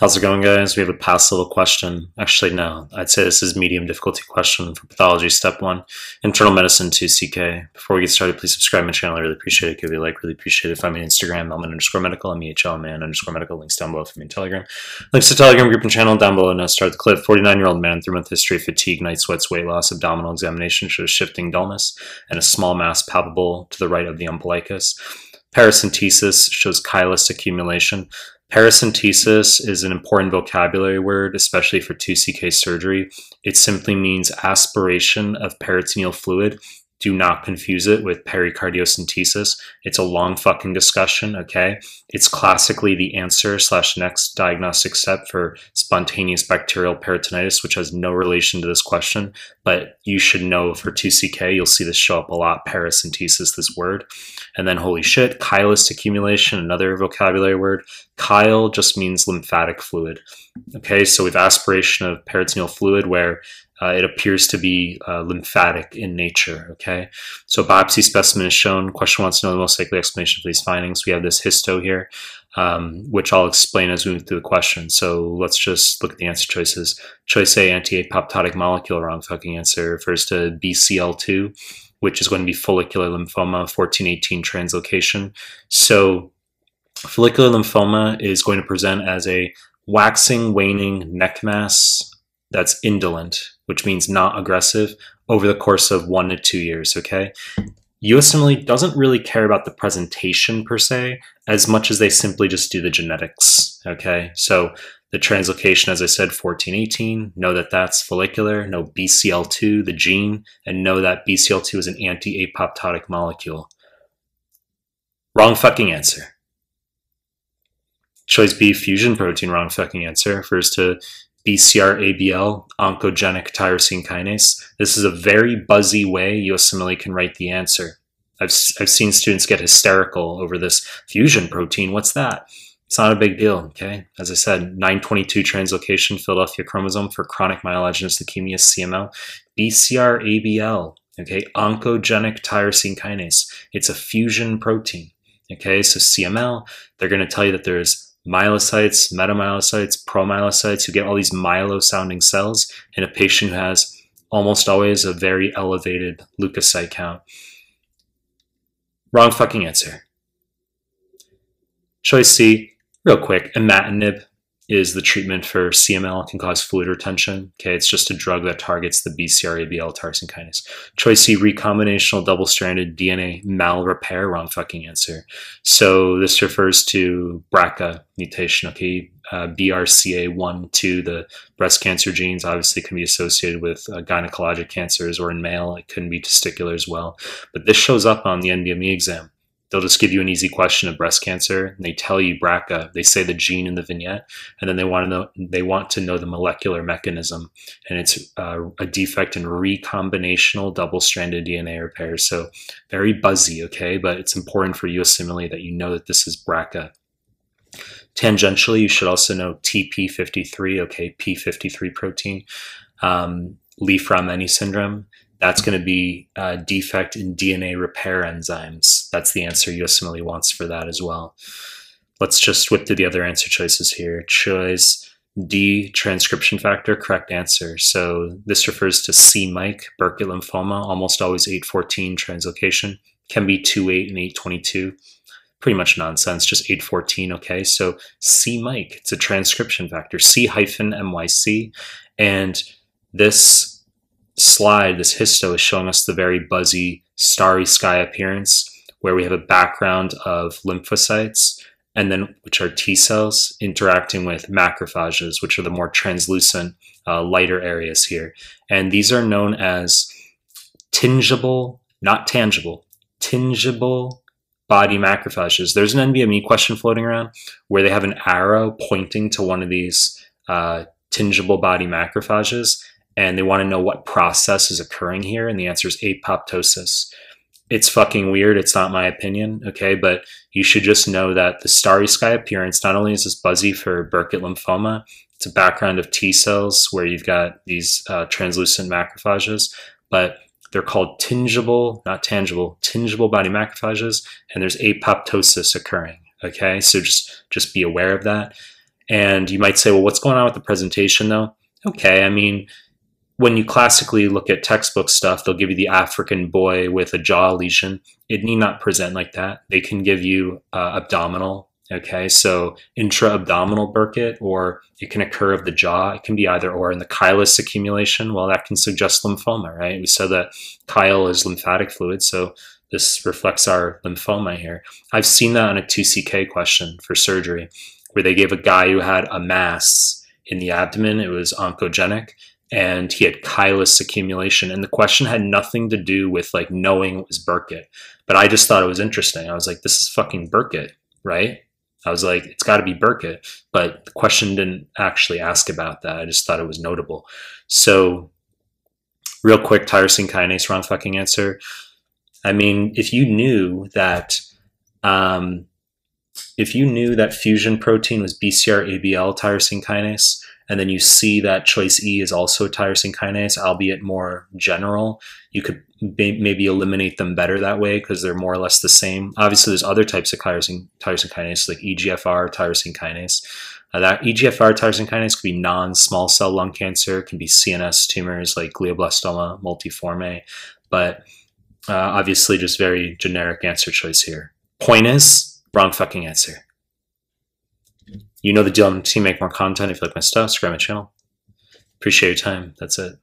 How's it going, guys? We have a past level question. Actually, no, I'd say this is medium difficulty question for pathology step 1, internal medicine 2 CK. Before we get started, please subscribe to my channel. I really appreciate it. Give you a like, really appreciate it. Find me on Instagram, elman_medical, MEHLman_medical. Links down below for me on Telegram. Links to Telegram group and channel down below. Now start the clip. 49-year-old man, 3-month history, fatigue, night sweats, weight loss, abdominal examination shows shifting dullness and a small mass palpable to the right of the umbilicus. Paracentesis shows chylus accumulation. Paracentesis is an important vocabulary word, especially for 2CK surgery. It simply means aspiration of peritoneal fluid. Do not confuse it with pericardiocentesis. It's a long fucking discussion, okay? It's classically the answer / next diagnostic step for spontaneous bacterial peritonitis, which has no relation to this question, but you should know for 2CK, you'll see this show up a lot, paracentesis, this word. And then, holy shit, chylus accumulation, another vocabulary word. Chyle just means lymphatic fluid, okay? So we have aspiration of peritoneal fluid where it appears to be lymphatic in nature, okay? So biopsy specimen is shown. Question wants to know the most likely explanation for these findings. We have this histo here, which I'll explain as we move through the question. So let's just look at the answer choices. Choice A, anti-apoptotic molecule, wrong fucking answer, refers to BCL2, which is going to be follicular lymphoma, 14-18 translocation. So follicular lymphoma is going to present as a waxing, waning neck mass that's indolent, which means not aggressive, over the course of 1 to 2 years, okay? USMLE doesn't really care about the presentation per se, as much as they simply just do the genetics, okay? So the translocation, as I said, 14-18, know that that's follicular, know BCL2, the gene, and know that BCL2 is an anti-apoptotic molecule. Wrong fucking answer. Choice B, fusion protein, wrong fucking answer, refers to BCR ABL, oncogenic tyrosine kinase. This is a very buzzy way USMLE can write the answer. I've seen students get hysterical over this fusion protein. What's that? It's not a big deal, okay? As I said, 922 translocation, Philadelphia chromosome for chronic myelogenous leukemia, CML. BCR ABL, okay, oncogenic tyrosine kinase. It's a fusion protein, okay? So CML, they're going to tell you that there's myelocytes, metamyelocytes, promyelocytes, who get all these myelo-sounding cells in a patient who has almost always a very elevated leukocyte count. Wrong fucking answer. Choice C, real quick, imatinib is the treatment for CML. It can cause fluid retention. Okay, it's just a drug that targets the BCR-ABL tyrosine kinase. Choice C, recombinational double-stranded DNA malrepair. Wrong fucking answer. So this refers to BRCA mutation. Okay, BRCA1, 2, the breast cancer genes obviously can be associated with gynecologic cancers, or in male, it can be testicular as well. But this shows up on the NBME exam. They'll just give you an easy question of breast cancer, and they tell you BRCA. They say the gene in the vignette, and then they want to know the molecular mechanism, and it's a defect in recombinational double-stranded DNA repair. So very buzzy, okay? But it's important for USMLE that you know that this is BRCA. Tangentially, you should also know TP53, okay, P53 protein, Li-Fraumeni syndrome. That's going to be a defect in DNA repair enzymes. That's the answer USMLE wants for that as well. Let's just whip through the other answer choices here. Choice D, transcription factor, correct answer. So this refers to c-Myc, Burkitt lymphoma, almost always 814 translocation, can be 28 and 822. Pretty much nonsense, just 814, okay? So c-Myc, it's a transcription factor, c-MYC, and this slide, this histo, is showing us the very buzzy starry sky appearance where we have a background of lymphocytes, and then which are T cells interacting with macrophages, which are the more translucent, lighter areas here. And these are known as tingible, not tangible, tingible body macrophages. There's an NBME question floating around where they have an arrow pointing to one of these tingible body macrophages, and they want to know what process is occurring here, and the answer is apoptosis. It's fucking weird. It's not my opinion, okay? But you should just know that the starry sky appearance, not only is this buzzy for Burkitt lymphoma, it's a background of T cells where you've got these translucent macrophages, but they're called tingible, not tangible, tingible body macrophages, and there's apoptosis occurring, okay? So just be aware of that. And you might say, well, what's going on with the presentation though? Okay, I mean, when you classically look at textbook stuff, they'll give you the African boy with a jaw lesion. It need not present like that. They can give you abdominal, okay? So intra-abdominal Burkitt, or it can occur of the jaw. It can be either or. In the chylus accumulation, well, that can suggest lymphoma, right? We said that chyle is lymphatic fluid, so this reflects our lymphoma here. I've seen that on a 2CK question for surgery, where they gave a guy who had a mass in the abdomen. It was oncogenic, and he had chylus accumulation. And the question had nothing to do with like knowing it was Burkitt, but I just thought it was interesting. I was like, this is fucking Burkitt, right? I was like, it's gotta be Burkitt, but the question didn't actually ask about that. I just thought it was notable. So real quick, tyrosine kinase, wrong fucking answer. I mean, if you knew that fusion protein was BCR ABL tyrosine kinase, and then you see that choice E is also tyrosine kinase, albeit more general, you could maybe eliminate them better that way because they're more or less the same. Obviously, there's other types of tyrosine kinase, like EGFR tyrosine kinase. That EGFR tyrosine kinase could be non-small cell lung cancer, can be CNS tumors like glioblastoma multiforme, but obviously just very generic answer choice here. Point is, wrong fucking answer. You know the deal. I'm going to make more content. If you like my stuff, subscribe my channel. Appreciate your time. That's it.